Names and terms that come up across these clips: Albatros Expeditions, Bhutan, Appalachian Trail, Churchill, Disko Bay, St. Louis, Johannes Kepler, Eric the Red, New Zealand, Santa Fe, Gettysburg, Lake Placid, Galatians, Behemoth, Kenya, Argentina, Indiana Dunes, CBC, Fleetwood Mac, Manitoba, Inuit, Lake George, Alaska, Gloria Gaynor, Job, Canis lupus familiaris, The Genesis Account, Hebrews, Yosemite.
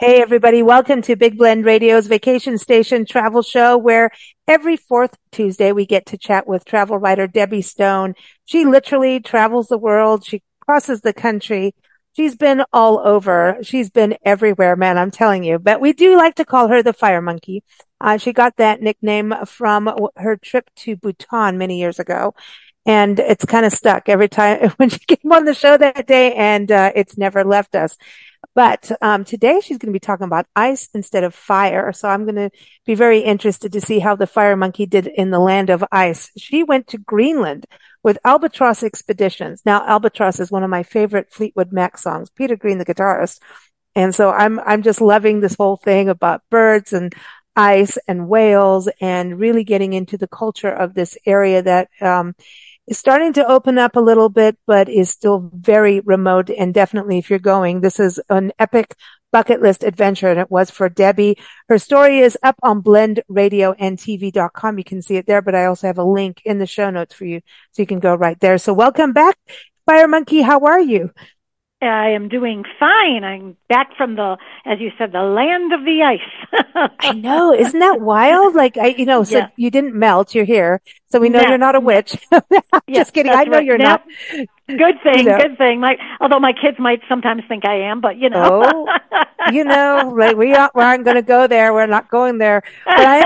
Hey everybody, welcome to Big Blend Radio's Vacation Station Travel Show, where every fourth Tuesday we get to chat with travel writer Debbie Stone. She literally travels the world. She crosses the country. She's been all over. She's been everywhere, man, I'm telling you. But we do like to call her the Fire Monkey. She got that nickname from her trip to Bhutan many years ago. And it's kind of stuck every time when she came on the show that day, and it's never left us. But today she's going to be talking about ice instead of fire. So I'm going to be very interested to see how the Fire Monkey did in the land of ice. She went to Greenland with Albatros Expeditions. Now, Albatros is one of my favorite Fleetwood Mac songs, Peter Green, the guitarist. And so I'm just loving this whole thing about birds and ice and whales and really getting into the culture of this area that is starting to open up a little bit, but is still very remote. And definitely, if you're going, this is an epic bucket list adventure, and it was for Debbie. Her story is up on blendradioandtv.com. You can see it there, but I also have a link in the show notes for you, so you can go right there. So welcome back, Fire Monkey. How are you? I am doing fine. I'm back from the, as you said, the land of the ice. I know. Isn't that wild? Like, so yeah. You didn't melt. You're here. So we know you're not a witch. Just kidding. I know you're not. Good thing, good thing. Although my kids might sometimes think I am, but we aren't going to go there. We're not going there. But I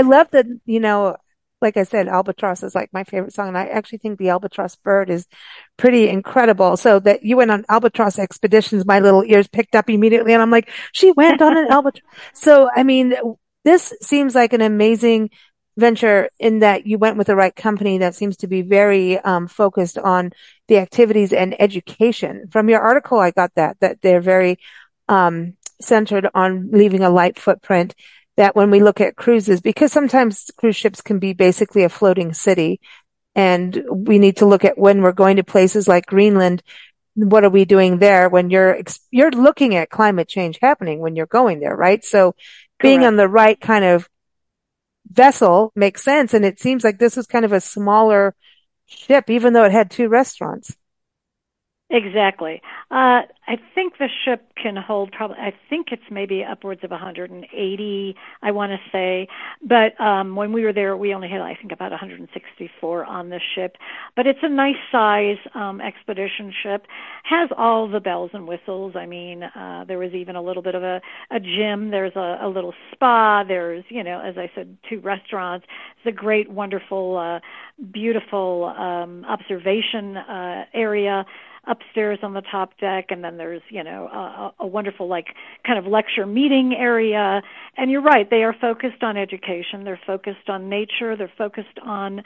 love the, like I said, Albatros is like my favorite song, and I actually think the albatross bird is pretty incredible. So that you went on Albatros Expeditions, my little ears picked up immediately, and I'm like, she went on an albatross. So, I mean, this seems like an amazing venture in that you went with the right company that seems to be very focused on the activities and education. From your article, I got that they're very centered on leaving a light footprint. That when we look at cruises, because sometimes cruise ships can be basically a floating city, and we need to look at when we're going to places like Greenland, what are we doing there when you're looking at climate change happening when you're going there, right? So being on the right kind of vessel makes sense. And it seems like this was kind of a smaller ship, even though it had two restaurants. Exactly. I think the ship can hold probably, I think it's maybe upwards of 180, I want to say. But when we were there, we only had, I think, about 164 on the ship. But it's a nice size expedition ship. Has all the bells and whistles. I mean, there was even a little bit of a gym. There's a little spa. There's, as I said, two restaurants. It's a great, wonderful, beautiful observation area upstairs on the top deck, and then there's, a wonderful, like, kind of lecture meeting area. And you're right, they are focused on education. They're focused on nature. They're focused on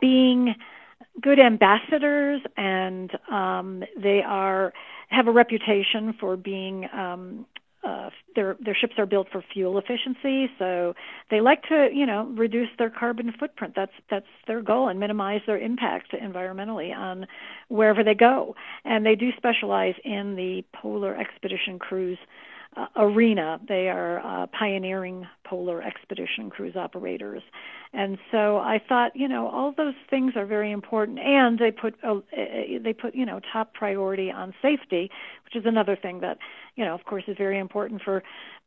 being good ambassadors, and they have a reputation for being their ships are built for fuel efficiency, so they like to, reduce their carbon footprint. That's their goal, and minimize their impact environmentally on wherever they go. And they do specialize in the polar expedition cruise arena. They are pioneering polar expedition cruise operators. And so I thought, all those things are very important, and they put top priority on safety, which is another thing that, of course, is very important for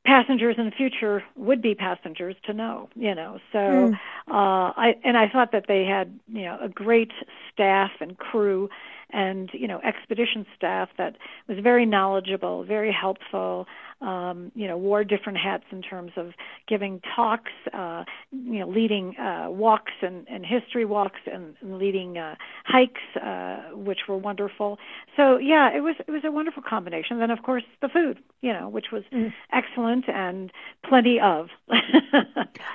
passengers and future would-be passengers to know, So I thought that they had, a great staff and crew and, expedition staff that was very knowledgeable, very helpful, wore different hats in terms of giving talks, leading walks and history walks and leading hikes, which were wonderful. So, yeah, it was a wonderful combination. Then, of course, the food, which was excellent and plenty of.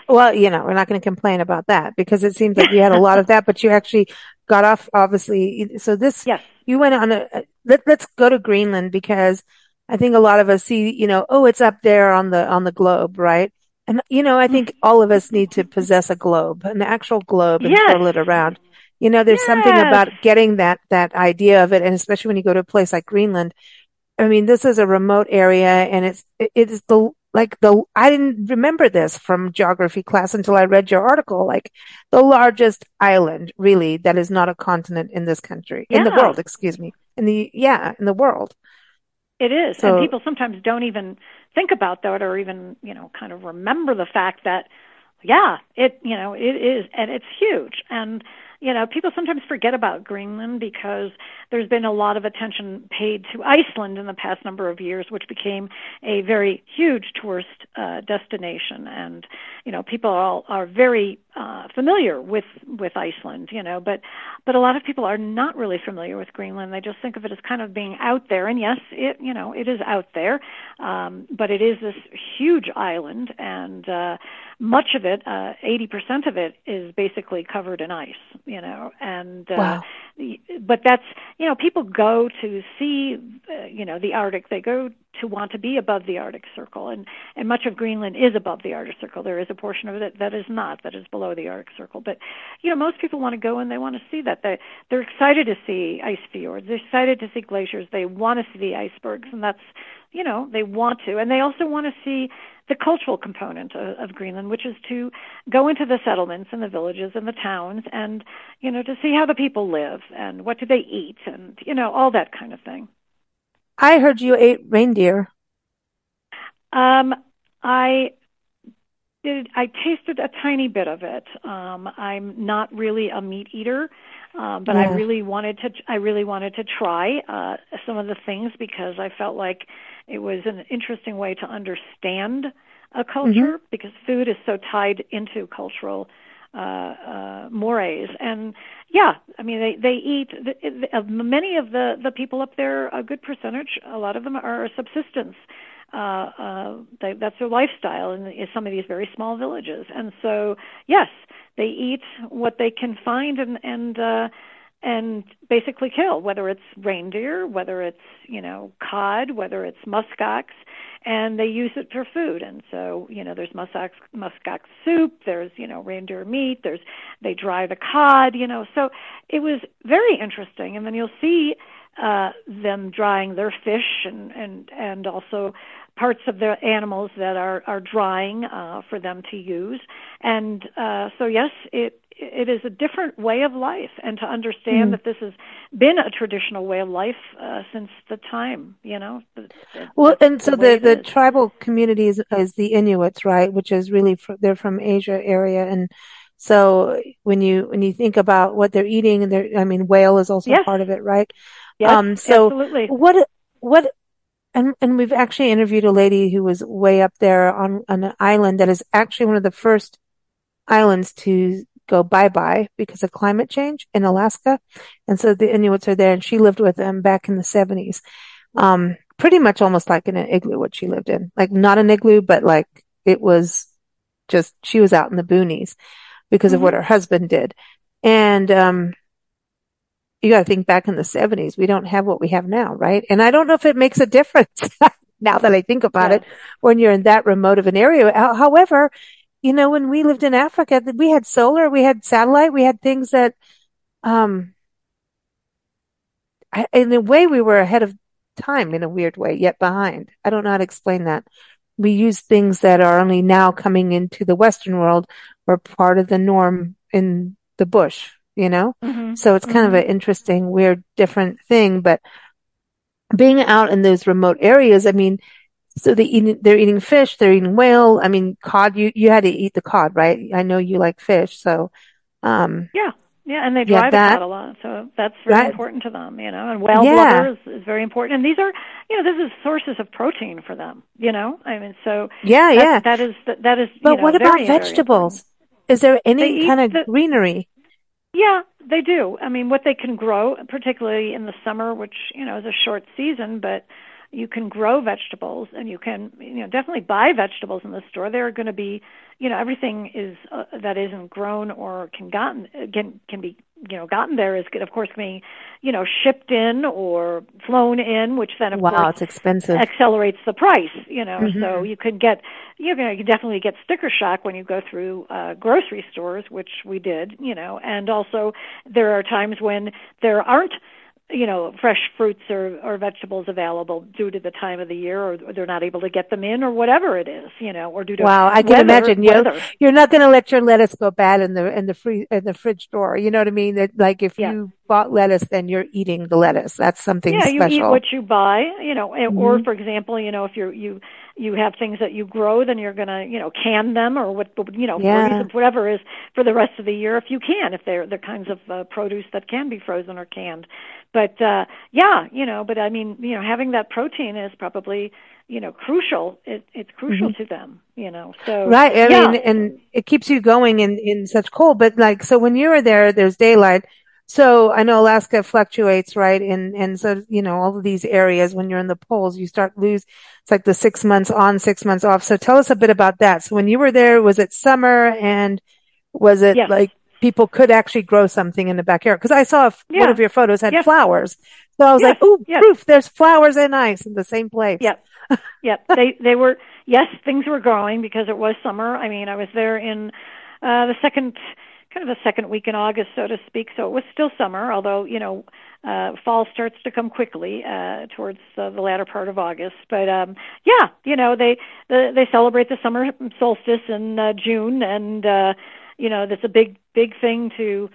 Well, we're not going to complain about that because it seems like you had a lot of that, but you actually got off, obviously. So this, you went on let's go to Greenland because I think a lot of us see, it's up there on the globe, right? And, I think all of us need to possess a globe, an actual globe and twirl it around. You know, there's something about getting that idea of it. And especially when you go to a place like Greenland, I mean, this is a remote area, and it is I didn't remember this from geography class until I read your article, like the largest island really that is not a continent in this country, in the world, in the world. It is. So, and people sometimes don't even think about that or even, you know, kind of remember the fact that, it is, and it's huge. And, you know, people sometimes forget about Greenland because there's been a lot of attention paid to Iceland in the past number of years, which became a very huge tourist destination. And, you know, people are very familiar with Iceland, you know, but a lot of people are not really familiar with Greenland. They just think of it as kind of being out there. And yes, it is out there, but it is this huge island, and much of it, 80% of it, is basically covered in ice. You know, and wow. But that's, you know, people go to see, you know, the Arctic. They go to want to be above the Arctic Circle, and much of Greenland is above the Arctic Circle. There is a portion of it that is not, that is below the Arctic Circle. But, you know, most people want to go and they want to see that. They're excited to see ice fjords. They're excited to see glaciers. They want to see the icebergs, and that's, you know, they want to. And they also want to see the cultural component of Greenland, which is to go into the settlements and the villages and the towns and, you know, to see how the people live and what do they eat and, you know, all that kind of thing. I heard you ate reindeer. I tasted a tiny bit of it. I'm not really a meat eater, but yeah. I really wanted to try some of the things because I felt like it was an interesting way to understand a culture, mm-hmm. because food is so tied into cultural mores. And yeah, I mean, they eat, many of the people up there, a good percentage, a lot of them are subsistence. That's their lifestyle in some of these very small villages. And so, yes, they eat what they can find and basically kill, whether it's reindeer, whether it's, you know, cod, whether it's muskox, and they use it for food. And so, you know, there's muskox soup, there's, you know, reindeer meat, they dry the cod, you know. So it was very interesting. And then you'll see them drying their fish and also parts of their animals that are drying for them to use. And so, yes, it is a different way of life, and to understand that this has been a traditional way of life since the time, you know. Well, and so the tribal communities is the Inuits, right, which is really, they're from Asia area. And so when you think about what they're eating, I mean, whale is also part of it, right? Yes, absolutely. And we've actually interviewed a lady who was way up there on an island that is actually one of the first islands to go bye-bye because of climate change, in Alaska. And so the Inuits are there, and she lived with them back in the 70s. Pretty much almost like in an igloo, what she lived in. Like, not an igloo, but like it was just, she was out in the boonies because of what her husband did. And you got to think, back in the 70s, we don't have what we have now, right? And I don't know if it makes a difference now that I think about it, when you're in that remote of an area. However, you know, when we lived in Africa, we had solar, we had satellite, we had things that, in a way, we were ahead of time in a weird way, yet behind. I don't know how to explain that. We use things that are only now coming into the Western world or part of the norm in the bush, you know? Mm-hmm. So it's kind of an interesting, weird, different thing. But being out in those remote areas, I mean, so they're eating fish, they're eating whale. I mean, cod, you had to eat the cod, right? I know you like fish, so. Yeah, and they dry the cod a lot, so that's very important to them, you know. And whale blubber is very important. And these are, you know, this is sources of protein for them, you know. I mean, so. Yeah. That is. But what about vegetables? Is there any kind of greenery? Yeah, they do. I mean, what they can grow, particularly in the summer, which, you know, is a short season, but you can grow vegetables, and you can, you know, definitely buy vegetables in the store. There are going to be, you know, everything is that isn't grown or can be gotten there is, of course, being, shipped in or flown in, which then, of course, it's expensive. Accelerates the price, Mm-hmm. So you could get, you definitely get sticker shock when you go through grocery stores, which we did, and also there are times when there aren't, fresh fruits or vegetables available due to the time of the year, or they're not able to get them in, or whatever it is, or due to I can imagine you're not going to let your lettuce go bad in the fridge door. You know what I mean? That like if you bought lettuce, then you're eating the lettuce. That's something special. You eat what you buy, mm-hmm. or for example, if you have things that you grow, then you're going to can them or what whatever is for the rest of the year if you can, if they're the kinds of produce that can be frozen or canned. But, but I mean, having that protein is probably, crucial. It's crucial mm-hmm. to them, so. Right. I mean, and it keeps you going in such cold, but like, so when you were there, there's daylight. So I know Alaska fluctuates, right? And so, all of these areas, when you're in the poles, you start it's like the 6 months on, 6 months off. So tell us a bit about that. So when you were there, was it summer and was it like, people could actually grow something in the backyard? Because I saw one of your photos had flowers. So I was like, ooh, proof, there's flowers and ice in the same place. Yep. Yep. They were, things were growing because it was summer. I mean, I was there in the second week in August, so to speak. So it was still summer, although, fall starts to come quickly towards the latter part of August. But, they celebrate the summer solstice in June and, that's a big thing to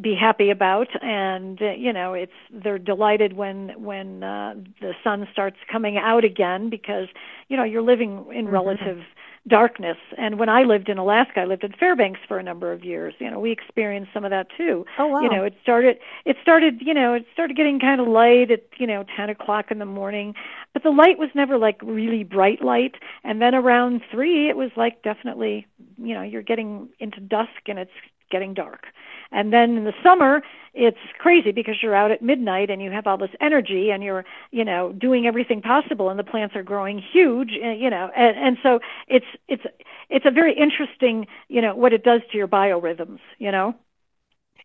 be happy about, and they're delighted when the sun starts coming out again because you're living in relative mm-hmm. darkness. And when I lived in Alaska, I lived in Fairbanks for a number of years. We experienced some of that too. Oh wow! It started getting kind of light at 10 o'clock in the morning, but the light was never like really bright light. And then around 3, it was like definitely you're getting into dusk and it's getting dark. And then in the summer, it's crazy because you're out at midnight and you have all this energy and you're, doing everything possible and the plants are growing huge, and so it's a very interesting, what it does to your biorhythms, Yeah,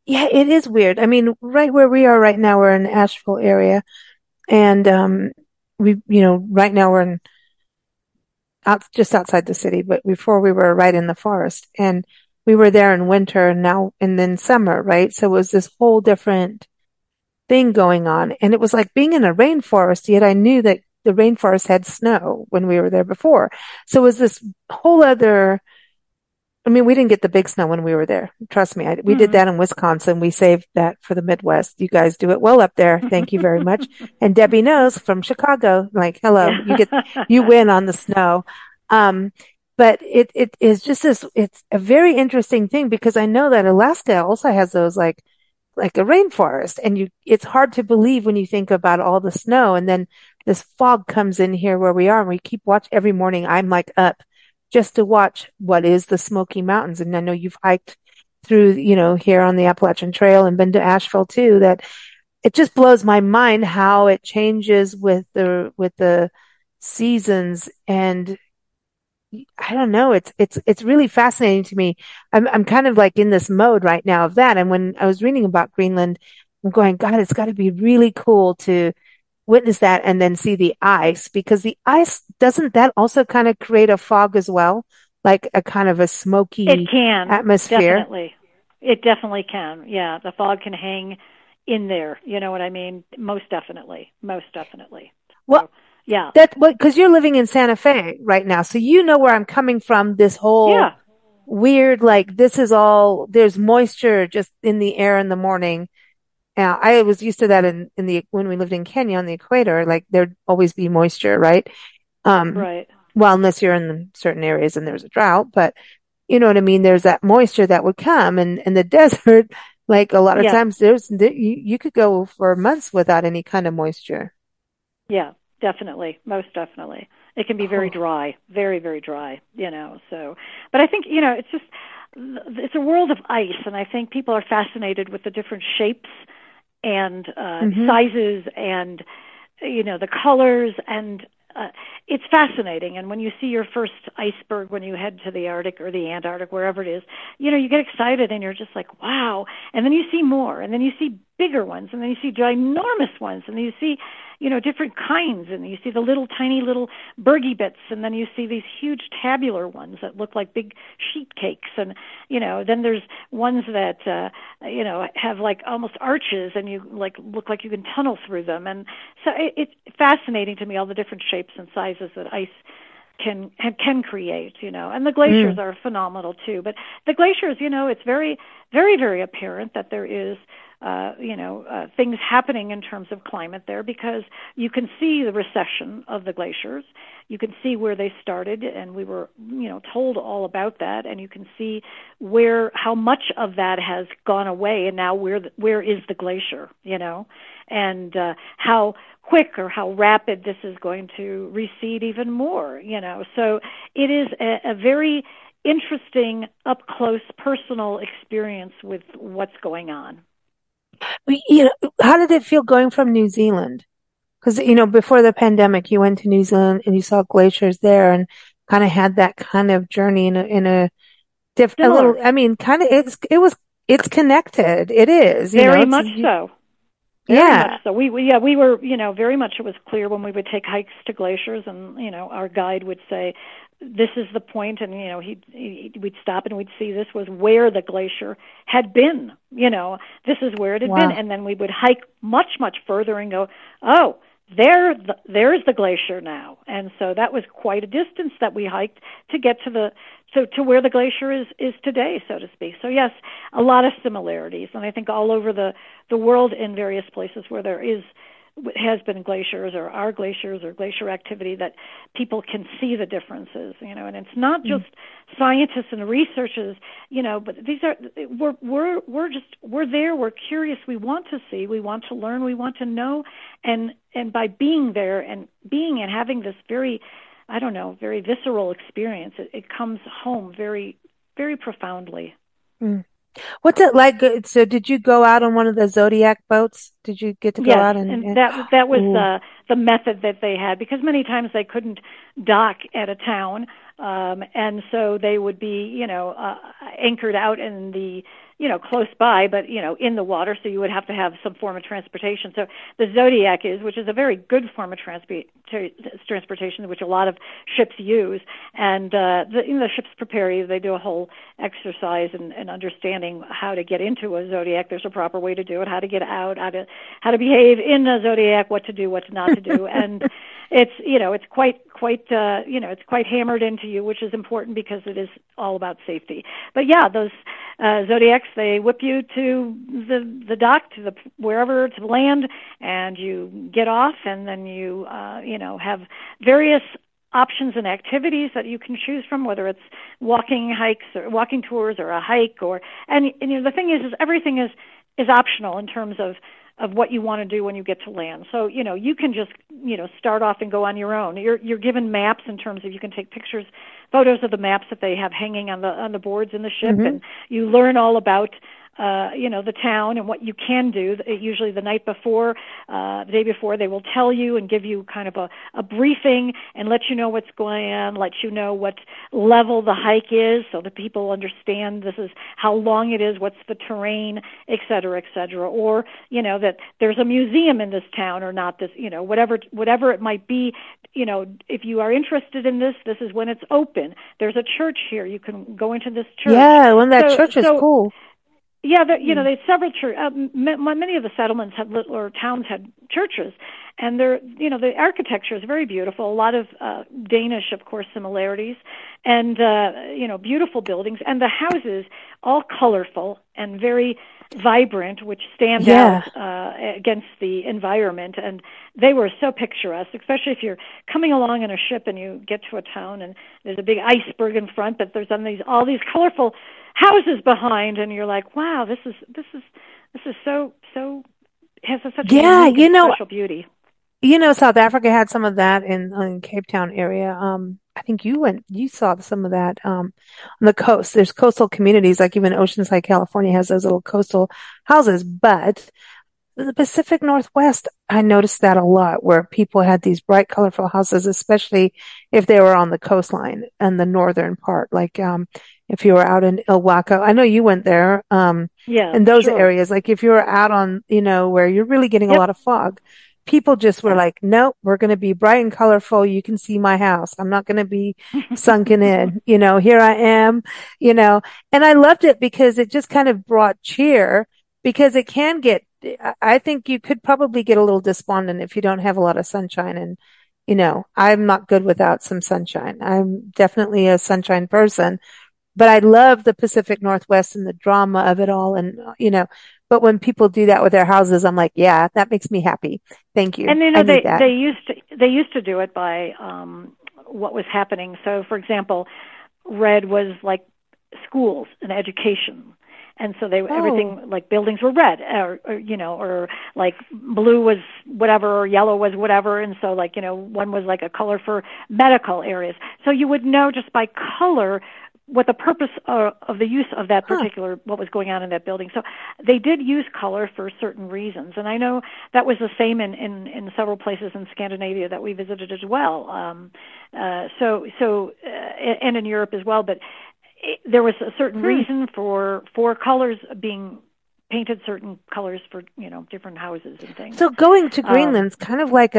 it is weird. I mean, right where we are right now, we're in the Asheville area and, we, right now we're just outside the city, but before we were right in the forest and we were there in winter and now and then summer, right? So it was this whole different thing going on. And it was like being in a rainforest, yet I knew that the rainforest had snow when we were there before. So it was this whole other, we didn't get the big snow when we were there. Trust me. We mm-hmm. did that in Wisconsin. We saved that for the Midwest. You guys do it well up there. Thank you very much. And Debbie knows from Chicago, like, hello, you win on the snow. But it is just this, it's a very interesting thing because I know that Alaska also has those like a rainforest and it's hard to believe when you think about all the snow and then this fog comes in here where we are and we keep watch every morning. I'm like up just to watch what is the Smoky Mountains. And I know you've hiked through, here on the Appalachian Trail and been to Asheville too, that it just blows my mind how it changes with the seasons and I don't know. It's really fascinating to me. I'm kind of like in this mode right now of that. And when I was reading about Greenland, I'm going, God, it's got to be really cool to witness that and then see the ice because the ice doesn't that also kind of create a fog as well, like a kind of a smoky atmosphere. Definitely. It definitely can. Yeah, the fog can hang in there. You know what I mean? Most definitely. Well. Yeah, because you're living in Santa Fe right now, so you know where I'm coming from. This whole weird, like this is all there's moisture just in the air in the morning. Now I was used to that when we lived in Kenya on the equator, like there'd always be moisture, right? Right. Well, unless you're in certain areas and there's a drought, but you know what I mean. There's that moisture that would come, and in the desert, like a lot of times, you could go for months without any kind of moisture. Yeah. Definitely, most definitely. It can be very dry, very, very dry, so. But I think, it's a world of ice, and I think people are fascinated with the different shapes and sizes and, the colors and it's fascinating. And when you see your first iceberg, when you head to the Arctic or the Antarctic, wherever it is, you know, you get excited and you're just like, wow. And then you see more, and then you see bigger ones, and then you see ginormous ones, and then you see, you know, different kinds, and you see the little tiny little bergy bits, and then you see these huge tabular ones that look like big sheet cakes, and, you know, then there's ones that, you know, have like almost arches, and you like look like you can tunnel through them. And so it's fascinating to me, all the different shapes and sizes that ice can create, you know. And the glaciers are phenomenal too. But the glaciers, you know, it's very, very, very apparent that there is things happening in terms of climate there, because you can see the recession of the glaciers. You can see where they started, and we were, you know, told all about that, and you can see where, how much of that has gone away, and now where is the glacier, you know, and how quick or how rapid this is going to recede even more, you know. So it is a very interesting, up-close, personal experience with what's going on. You know, how did it feel going from New Zealand? Because, you know, before the pandemic, you went to New Zealand and you saw glaciers there, and kind of had that kind of journey in a different, it's connected. It is very much so. Very much so. We were, you know, very much, it was clear when we would take hikes to glaciers, and, you know, our guide would say, this is the point, and, you know, we'd stop and we'd see this was where the glacier had been, you know, this is where it had been. And then we would hike much, much further and go, oh, there's the glacier now. And so that was quite a distance that we hiked to get to to where the glacier is today, so to speak. So yes, a lot of similarities. And I think all over the world, in various places where there has been glaciers or are glaciers or glacier activity, that people can see the differences, you know. And it's not just scientists and researchers, you know, but these are, we're there, we're curious, we want to see, we want to learn, we want to know, and by being there and being and having this very visceral experience, it comes home very, very profoundly. Mm. What's it like? So did you go out on one of the Zodiac boats? Did you get to go out? And that was the method that they had, because many times they couldn't dock at a town. And so they would be, you know, anchored out in the, you know, close by, but, you know, in the water. So you would have to have some form of transportation. So the Zodiac which is a very good form of transportation, which a lot of ships use. And the ships prepare you. They do a whole exercise and understanding how to get into a Zodiac. There's a proper way to do it, how to get out, how to behave in a Zodiac, what to do, what not to do. And it's, you know, it's quite, you know, it's quite hammered into you, which is important because it is all about safety. But yeah, those Zodiacs, they whip you to the dock, to the wherever, to the land, and you get off, and then you you know, have various options and activities that you can choose from, whether it's walking tours or a hike, and you know, the thing is everything is optional in terms of what you want to do when you get to land. So, you know, you can just, you know, start off and go on your own. You're given maps in terms of, you can take pictures, photos of the maps that they have hanging on the boards in the ship, and you learn all about you know, the town and what you can do. Usually the night before, the day before, they will tell you and give you kind of a briefing and let you know what's going on, let you know what level the hike is, so that people understand this is how long it is, what's the terrain, et cetera, et cetera. Or, you know, that there's a museum in this town or not, this, you know, whatever it might be. You know, if you are interested in this, this is when it's open. There's a church here. You can go into this church. Yeah, when that church is cool. Yeah, you know, there's several churches. Many of the settlements had little, or towns had churches, and they're, you know, the architecture is very beautiful. A lot of Danish, of course, similarities, and you know, beautiful buildings, and the houses all colorful and very vibrant, which stand out against the environment. And they were so picturesque, especially if you're coming along in a ship and you get to a town and there's a big iceberg in front, but there's all these colorful houses behind, and you're like, wow, this is so has such you know, special beauty. You know, South Africa had some of that in Cape Town area. I think you saw some of that on the coast. There's coastal communities, like even Oceanside, California has those little coastal houses, but the Pacific Northwest, I noticed that a lot, where people had these bright, colorful houses, especially if they were on the coastline and the northern part. Like if you were out in Ilwaco, I know you went there. Yeah, in those areas, like if you were out on, you know, where you're really getting a lot of fog, people just were like, nope, we're going to be bright and colorful. You can see my house. I'm not going to be sunken in. You know, here I am, you know. And I loved it because it just kind of brought cheer, because it can get, I think you could probably get a little despondent if you don't have a lot of sunshine. And, you know, I'm not good without some sunshine. I'm definitely a sunshine person, but I love the Pacific Northwest and the drama of it all. And, you know, but when people do that with their houses, I'm like, yeah, that makes me happy. Thank you. And you know, they used to do it by what was happening. So, for example, red was like schools and education, and so everything like buildings were red, or you know, or like blue was whatever, or yellow was whatever, and so like, you know, one was like a color for medical areas. So you would know just by color what the purpose of the use of that particular, what was going on in that building. So they did use color for certain reasons. And I know that was the same in several places in Scandinavia that we visited as well. And in Europe as well, but there was a certain reason for colors being painted, certain colors for, you know, different houses and things. So going to Greenland's kind of like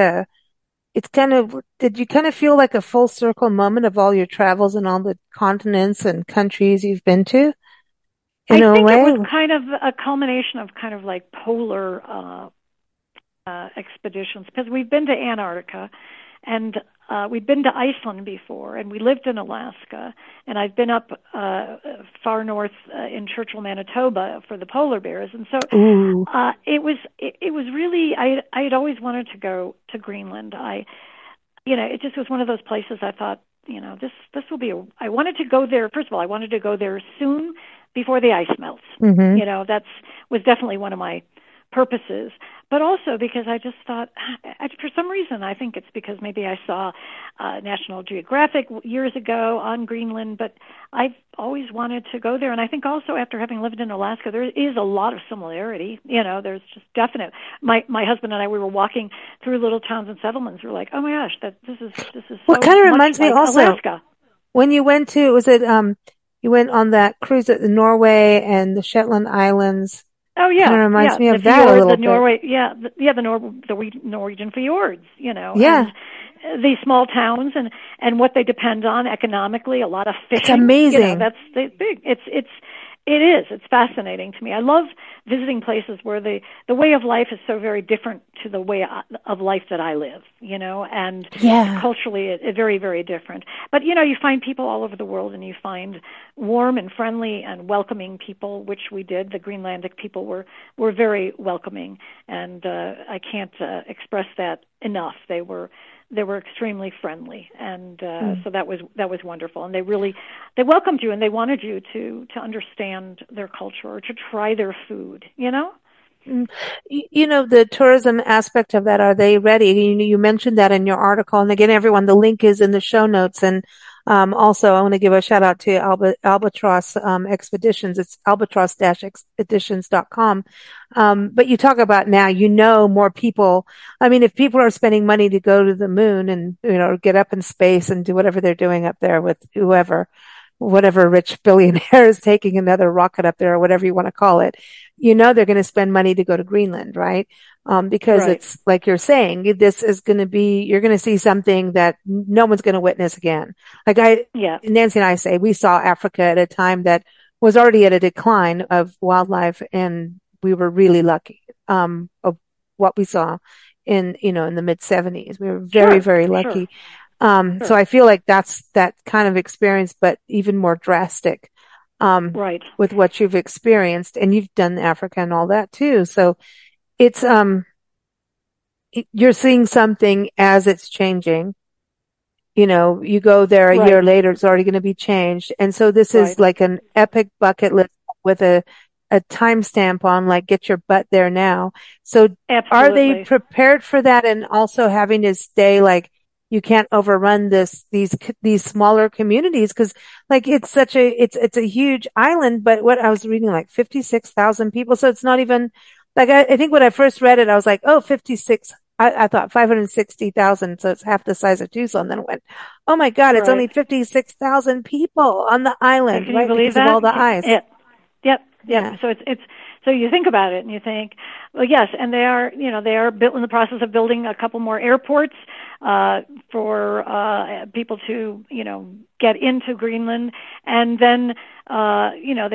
did you kind of feel like a full circle moment of all your travels and all the continents and countries you've been to? I think it was kind of a culmination of kind of like polar expeditions, because we've been to Antarctica and we've been to Iceland before, and we lived in Alaska, and I've been up far north in Churchill, Manitoba for the polar bears. And so it was really, I had always wanted to go to Greenland. It just was one of those places I thought, you know, this will be, I wanted to go there. First of all, I wanted to go there soon before the ice melts. Mm-hmm. You know, was definitely one of my purposes, but also because I just thought, for some reason, I think it's because maybe I saw National Geographic years ago on Greenland, but I've always wanted to go there. And I think also after having lived in Alaska, there is a lot of similarity. You know, there's just definite. My husband and I, we were walking through little towns and settlements. We were like, oh my gosh, this is. Well, so it kind of reminds me also Alaska. When you went to, you went on that cruise at Norway and the Shetland Islands. Oh yeah, kind of reminds me of that a little bit. The Norwegian fjords, you know, these small towns and what they depend on economically, a lot of fishing. It's amazing. You know, that's big. It is. It's fascinating to me. I love visiting places where the way of life is so very different to the way of life that I live, you know, and culturally it's very, very different. But, you know, you find people all over the world, and you find warm and friendly and welcoming people, which we did. The Greenlandic people were very welcoming, and I can't express that enough. They were extremely friendly, and so that was wonderful. And they welcomed you, and they wanted you to understand their culture or to try their food. You know, you know, the tourism aspect of that. Are they ready? You mentioned that in your article, and again, everyone, the link is in the show notes. And also, I want to give a shout out to Albatros Expeditions. It's albatros-expeditions.com. But you talk about now, you know, more people. I mean, if people are spending money to go to the moon and, you know, get up in space and do whatever they're doing up there with whatever rich billionaire is taking another rocket up there, or whatever you want to call it, you know, they're going to spend money to go to Greenland, right? Because it's like you're saying, this is going to be, you're going to see something that no one's going to witness again. Like Nancy and I say, we saw Africa at a time that was already at a decline of wildlife, and we were really lucky, of what we saw in the mid-'70s. We were very, very lucky. Sure. So I feel like that's that kind of experience, but even more drastic, with what you've experienced, and you've done Africa and all that too. So it's, you're seeing something as it's changing, you know, you go there a year later, it's already going to be changed. And so this is like an epic bucket list with a timestamp on, like, get your butt there now. So are they prepared for that? And also having to stay, like, you can't overrun these smaller communities, because like it's a huge island. But what I was reading, like 56,000 people. So it's not even Like, I think when I first read it, I was like, oh, 56. I thought 560,000. So it's half the size of Tucson. Then went, oh my God, it's only 56,000 people on the island. Can you believe that? Because of all the ice. Yeah. Yep. So so you think about it and you think, well, yes, and they are, you know, they are built in the process of building a couple more airports, for, people to, you know, get into Greenland. And then, you know,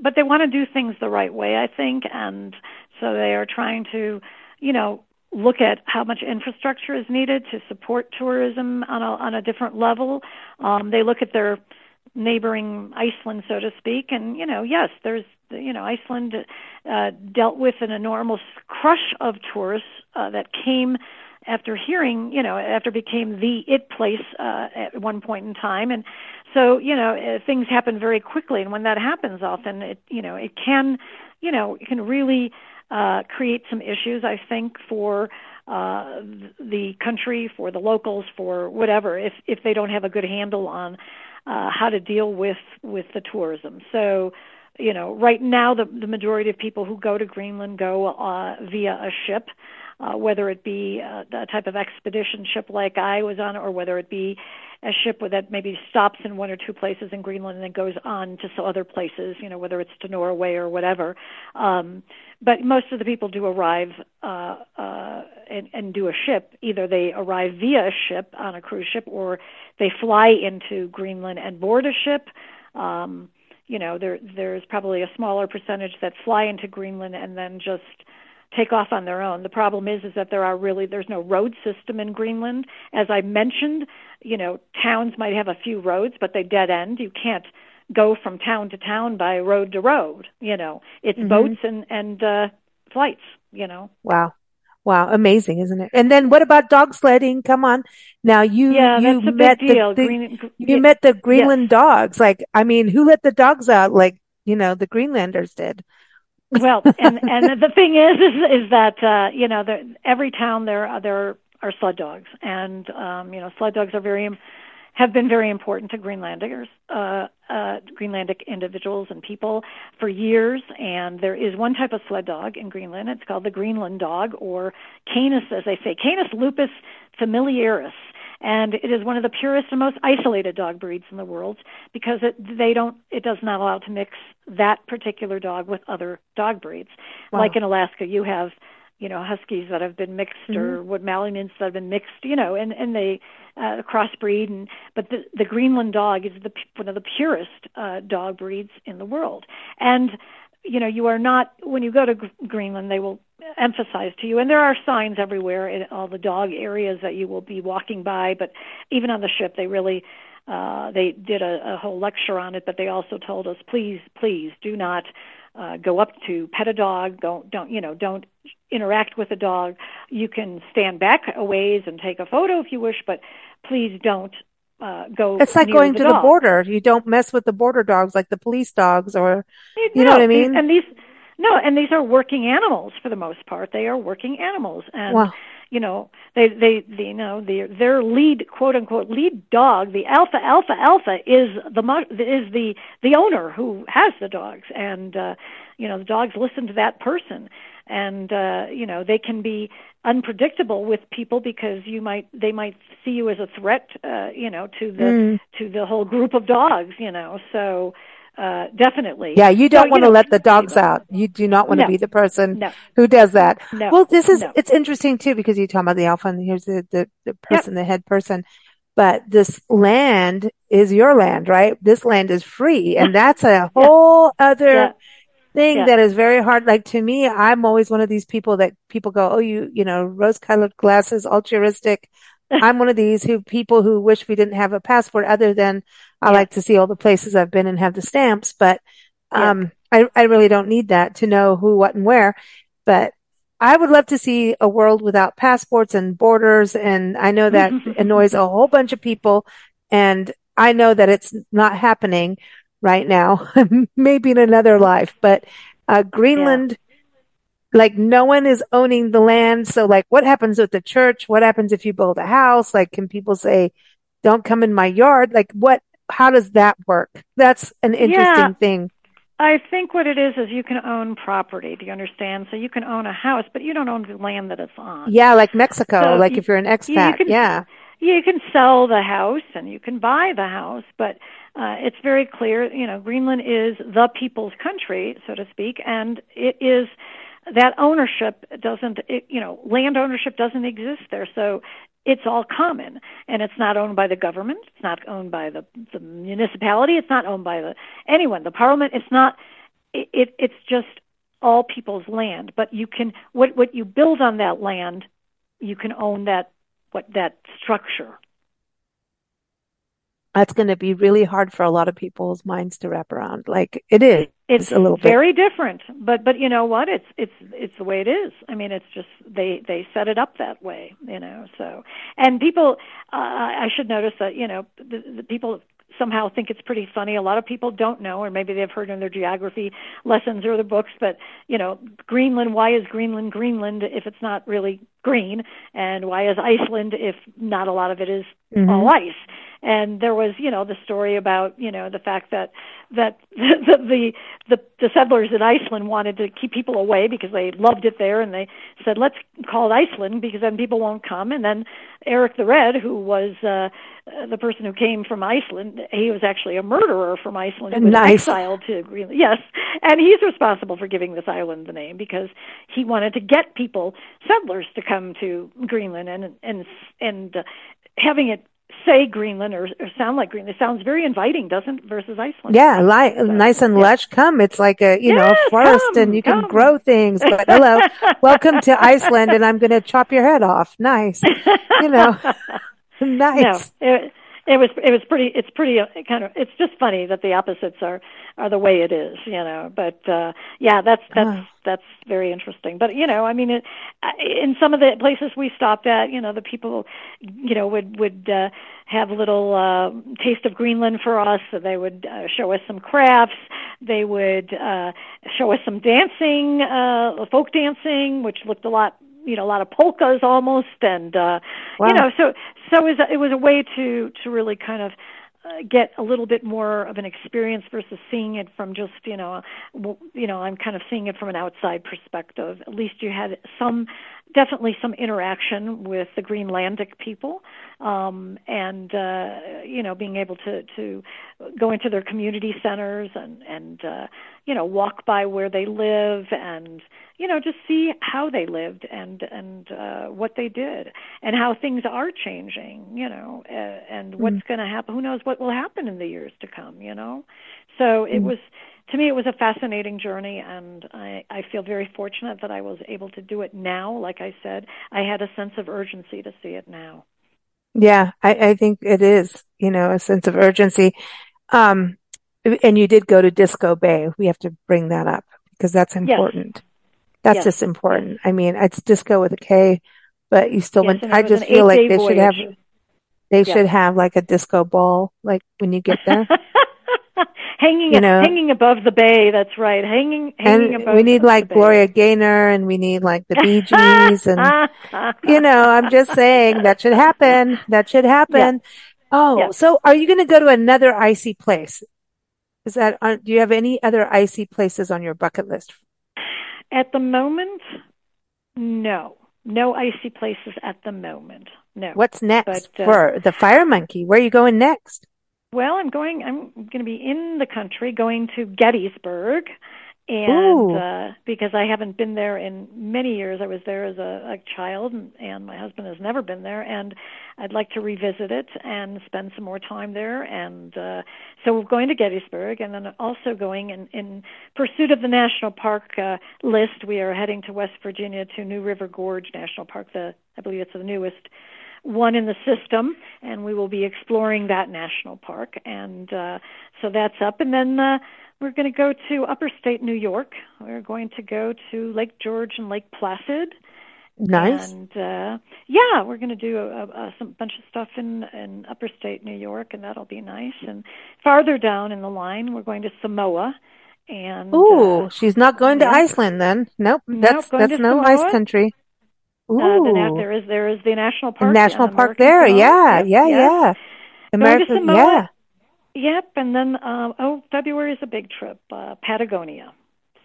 but they want to do things the right way, I think. And so they are trying to, you know, look at how much infrastructure is needed to support tourism on a different level. They look at their neighboring Iceland, so to speak, and you know, yes, there's, you know, Iceland dealt with an enormous crush of tourists that came after hearing, you know, after became the it place at one point in time, and so you know things happen very quickly, and when that happens, often it, you know, it can, you know, it can really create some issues, I think, for the country, for the locals, for whatever, if they don't have a good handle on how to deal with the tourism. So, you know, right now the majority of people who go to Greenland go via a ship, whether it be a type of expedition ship like I was on, or whether it be a ship that maybe stops in one or two places in Greenland and then goes on to some other places, you know, whether it's to Norway or whatever. But most of the people do arrive and do a ship. Either they arrive via a ship on a cruise ship, or they fly into Greenland and board a ship. You know, there's probably a smaller percentage that fly into Greenland and then just take off on their own. The problem is that there's no road system in Greenland. As I mentioned, you know, towns might have a few roads, but they dead end. You can't go from town to town by road to road. You know, it's boats and flights, you know. Wow. Amazing, isn't it? And then what about dog sledding? Come on. Now you met the Greenland dogs. Like, I mean, who let the dogs out? Like, you know, the Greenlanders did. Well, and the thing is that, you know, every town there are sled dogs, and, you know, sled dogs have been very important to Greenlanders, Greenlandic individuals and people for years. And there is one type of sled dog in Greenland. It's called the Greenland dog, or Canis, as they say, Canis lupus familiaris. And it is one of the purest and most isolated dog breeds in the world, because it does not allow to mix that particular dog with other dog breeds. Wow. Like in Alaska, you have, you know, huskies that have been mixed, or what Malamutes that have been mixed, you know, and they crossbreed. But the Greenland dog is one of the purest dog breeds in the world. And, you know, you are not, when you go to Greenland, they will emphasize to you, and there are signs everywhere in all the dog areas that you will be walking by, but even on the ship, they really, they did a whole lecture on it, but they also told us, please do not go up to pet a dog, don't interact with a dog. You can stand back a ways and take a photo if you wish, but please don't go. It's like going to the border. You don't mess with the border dogs, like the police dogs, or you know what I mean? And these are working animals for the most part. They are working animals, and you know, they you know, their lead, quote unquote, lead dog, the alpha is the owner who has the dogs, and you know, the dogs listen to that person, and you know, they can be unpredictable with people, because they might see you as a threat, you know, to the whole group of dogs, you know, so. Definitely. Yeah, you don't want to let the dogs out. You do not want to be the person who does that. No. Well, this is, it's interesting too, because you talk about the alpha, and here's the person, the head person. But this land is your land, right? This land is free, and that's a whole other thing that is very hard. Like, to me, I'm always one of these people that people go, oh, you know, rose-colored glasses, altruistic. I'm one of these people who wish we didn't have a passport, other than I like to see all the places I've been and have the stamps, but I really don't need that to know who, what, and where. But I would love to see a world without passports and borders, and I know that annoys a whole bunch of people, and I know that it's not happening right now, maybe in another life, but Greenland like, no one is owning the land. So, like, what happens with the church? What happens if you build a house? Like, can people say, don't come in my yard? Like, how does that work? That's an interesting thing. I think what it is you can own property. Do you understand? So you can own a house, but you don't own the land that it's on. Yeah, like Mexico, so like if you're an expat, you can sell the house and you can buy the house, but it's very clear, you know, Greenland is the people's country, so to speak, and it is that ownership doesn't, land ownership doesn't exist there, so it's all common, and it's not owned by the government, it's not owned by the municipality, it's not owned by anyone, the parliament, it's just all people's land, but you can, what you build on that land, you can own that structure. That's going to be really hard for a lot of people's minds to wrap around. Like it is. It's a little very bit. Different, but you know what? It's the way it is. I mean, it's just, they set it up that way, you know, so, and people, I should notice that, you know, the people somehow think it's pretty funny. A lot of people don't know, or maybe they've heard in their geography lessons or the books, but, you know, Greenland, why is Greenland Greenland if it's not really green? And why is Iceland if not a lot of it is all ice? And there was, you know, the story about, you know, the fact that the settlers in Iceland wanted to keep people away because they loved it there, and they said, let's call it Iceland because then people won't come. And then Eric the Red, who was the person who came from Iceland, he was actually a murderer from Iceland who was exiled to Greenland. Yes, and he's responsible for giving this island the name because he wanted to get people, settlers, to come to Greenland and having it say Greenland or sound like Greenland. It sounds very inviting, doesn't it, versus Iceland? Yeah, nice and lush. Come. It's like a, forest and you can grow things. But hello, welcome to Iceland and I'm going to chop your head off. Nice. Nice. No, it was pretty it's just funny that the opposites are the way it is, you know, but, that's very interesting. But, you know, I mean, in some of the places we stopped at, you know, the people, you know, would have little taste of Greenland for us. So they would show us some crafts. They would show us some dancing, folk dancing, which looked a lot of polkas almost. And, so it was a way to really kind of get a little bit more of an experience versus seeing it from just, I'm kind of seeing it from an outside perspective. At least you had definitely some interaction with the Greenlandic people, being able to go into their community centers and walk by where they live and, you know, just see how they lived and what they did and how things are changing, you know, and what's going to happen. Who knows what will happen in the years to come, you know? So it was, to me, it was a fascinating journey, and I feel very fortunate that I was able to do it now. Like I said, I had a sense of urgency to see it now. Yeah, I think it is, you know, a sense of urgency. And you did go to Disco Bay. We have to bring that up because that's important. Yes. That's just important. I mean, it's Disco with a K, but you still went. I just feel like they should have. They should have like a disco ball, like when you get there. Hanging above the bay. That's right. Hanging above. We need like Gloria Gaynor, and we need like the Bee Gees, and I'm just saying that should happen. Yeah. Oh, yeah. So are you going to go to another icy place? Is that? Do you have any other icy places on your bucket list? At the moment, no. No icy places at the moment. No. What's next for the Fire Monkey? Where are you going next? Well, I'm going to be in the country, going to Gettysburg, and because I haven't been there in many years. I was there as a child, and my husband has never been there, and I'd like to revisit it and spend some more time there. And so we're going to Gettysburg, and then also going in pursuit of the national park list. We are heading to West Virginia to New River Gorge National Park. I believe it's the newest one in the system, and we will be exploring that national park. And so that's up. And then we're going to go to upstate New York. We're going to go to Lake George and Lake Placid. Nice. And we're going to do a bunch of stuff in upstate New York, and that'll be nice. And farther down in the line, we're going to Samoa. And she's not going to Iceland then. Nope, that's no Samoa. Ice country. There is the national park. National park there. Yeah. America, yeah. Yep, and then February is a big trip, Patagonia.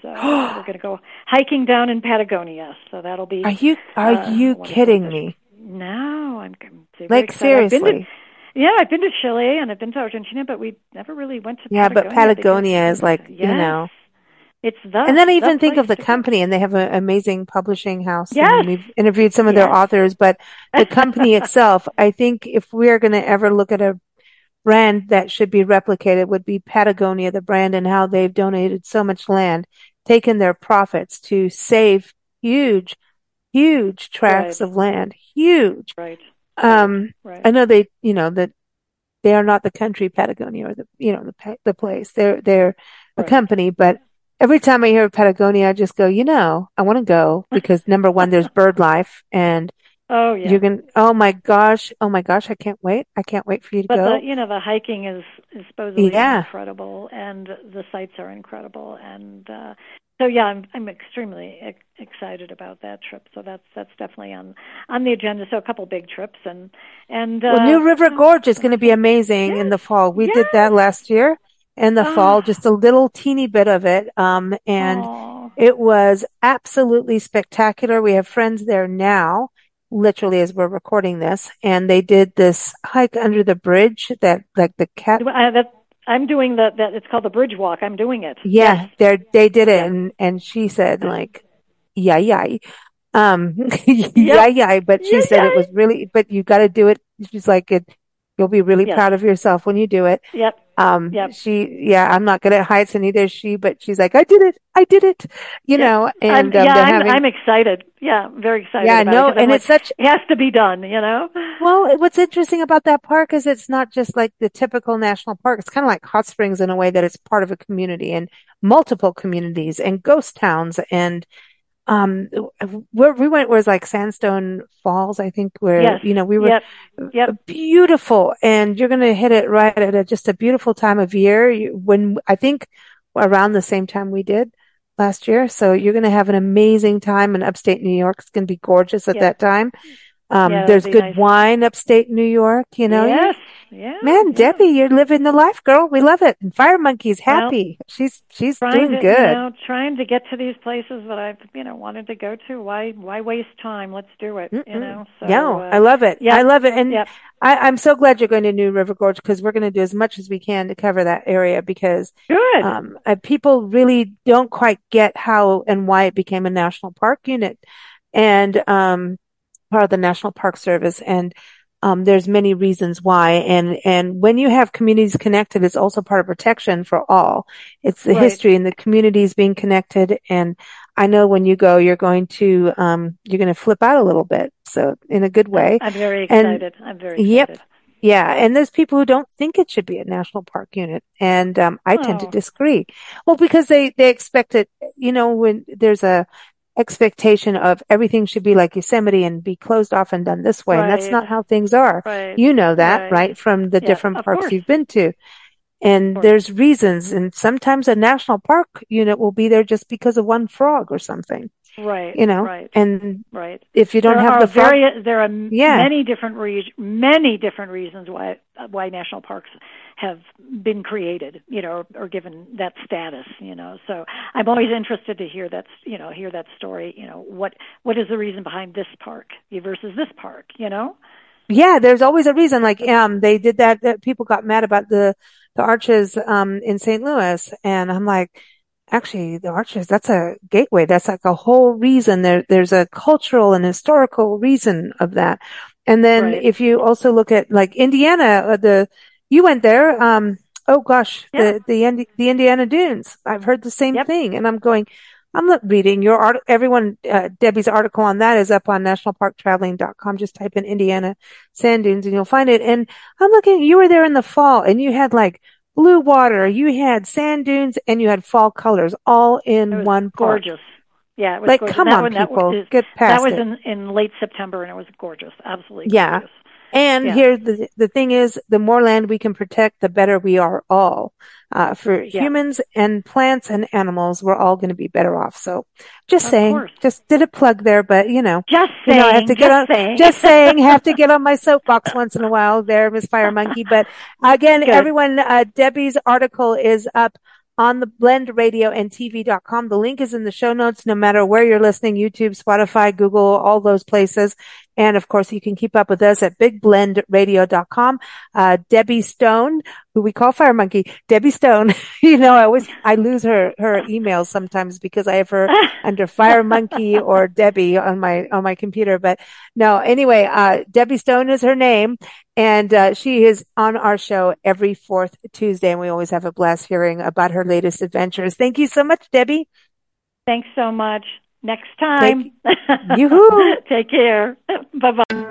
So we're going to go hiking down in Patagonia. So that'll be. Are you kidding me? No, I'm super excited. Seriously. I've been to Chile and I've been to Argentina, but we never really went to. Patagonia. But Patagonia is like you know. It's the. And then I even think of the company, and they have an amazing publishing house. Yes. And we've interviewed some of their authors, but the company itself, I think if we are going to ever look at a brand that should be replicated would be Patagonia, the brand, and how they've donated so much land, taken their profits to save huge, huge tracts of land. Huge. Right. I know they, you know, that they are not the country Patagonia or the, you know, the place. They're a company, but every time I hear Patagonia, I just go, you know, I want to go because number one, there's bird life and you can, oh my gosh, I can't wait. I can't wait for you to go. But the hiking is supposedly incredible and the sights are incredible. And I'm extremely excited about that trip. So that's definitely on the agenda. So a couple big trips and New River Gorge is going to be amazing in the fall. We did that last year. In the fall, just a little teeny bit of it. It was absolutely spectacular. We have friends there now, literally as we're recording this, and they did this hike under the bridge that like the cat. I'm doing that. It's called the bridge walk. I'm doing it. Yeah, they did it. Yeah. And she said like, But she said it was really, but you got to do it. She's like, you'll be really proud of yourself when you do it. Yep. I'm not good at heights and neither is she, but she's like, I did it, you know, and I'm excited. Yeah. Very excited. Yeah. About it, and it has to be done, you know? Well, what's interesting about that park is it's not just like the typical national park. It's kind of like hot springs in a way that it's part of a community and multiple communities and ghost towns. And, where we went was like Sandstone Falls, I think, where, we were beautiful and you're going to hit it right at just a beautiful time of year when I think around the same time we did last year. So you're going to have an amazing time in upstate New York. It's going to be gorgeous at that time. There's good wine upstate New York, you know. Yes. Yeah, man, Debbie, you're living the life, girl. We love it. And Fire Monkey's happy. Well, she's doing good. Trying to get to these places that I've wanted to go to. Why waste time? Let's do it. Mm-hmm. You know. So, I love it. Yeah. I love it. And I'm so glad you're going to New River Gorge because we're going to do as much as we can to cover that area because people really don't quite get how and why it became a national park unit and part of the National Park Service and. There's many reasons why. And when you have communities connected, it's also part of protection for all. It's the history and the communities being connected. And I know when you go, you're going to flip out a little bit. So in a good way. I'm very excited. Yep. Yeah. And there's people who don't think it should be a national park unit. And, I tend to disagree. Well, because they expect it, when there's a expectation of everything should be like Yosemite and be closed off and done this way. And that's not how things are. You know that, right? From the different parks you've been to. And there's reasons. And sometimes a national park unit will be there just because of one frog or something. Right. You know, and if you don't have the frog. There are many different reasons why national parks have been created, or given that status, So I'm always interested to hear that story, what is the reason behind this park versus this park, Yeah, there's always a reason. Like, they did that people got mad about the arches, in St. Louis. And I'm like, actually the arches, that's a gateway. That's like a whole reason. There's a cultural and historical reason of that. And then if you also look at like Indiana, you went there. The Indiana Dunes. I've heard the same thing. And I'm not reading your article. Everyone, Debbie's article on that is up on nationalparktraveling.com. Just type in Indiana sand dunes and you'll find it. And I'm looking, you were there in the fall and you had like blue water, you had sand dunes and you had fall colors all in one park. Gorgeous. Yeah. It was like, gorgeous. Come on, people. Get past it. That was in late September and it was gorgeous. Absolutely gorgeous. And here, the thing is, the more land we can protect, the better we are all. For humans and plants and animals, we're all going to be better off. So just saying, just did a plug there, but I have to get on, have to get on my soapbox once in a while there, Miss Fire Monkey. But again, everyone, Debbie's article is up on the blendradioandtv.com. The link is in the show notes, no matter where you're listening, YouTube, Spotify, Google, all those places. And of course, you can keep up with us at BigBlendRadio.com. Debbie Stone, who we call Fire Monkey, Debbie Stone. I lose her emails sometimes because I have her under Fire Monkey or Debbie on my computer. But no, anyway, Debbie Stone is her name. And she is on our show every fourth Tuesday. And we always have a blast hearing about her latest adventures. Thank you so much, Debbie. Thanks so much. Next time. Take care. Bye-bye.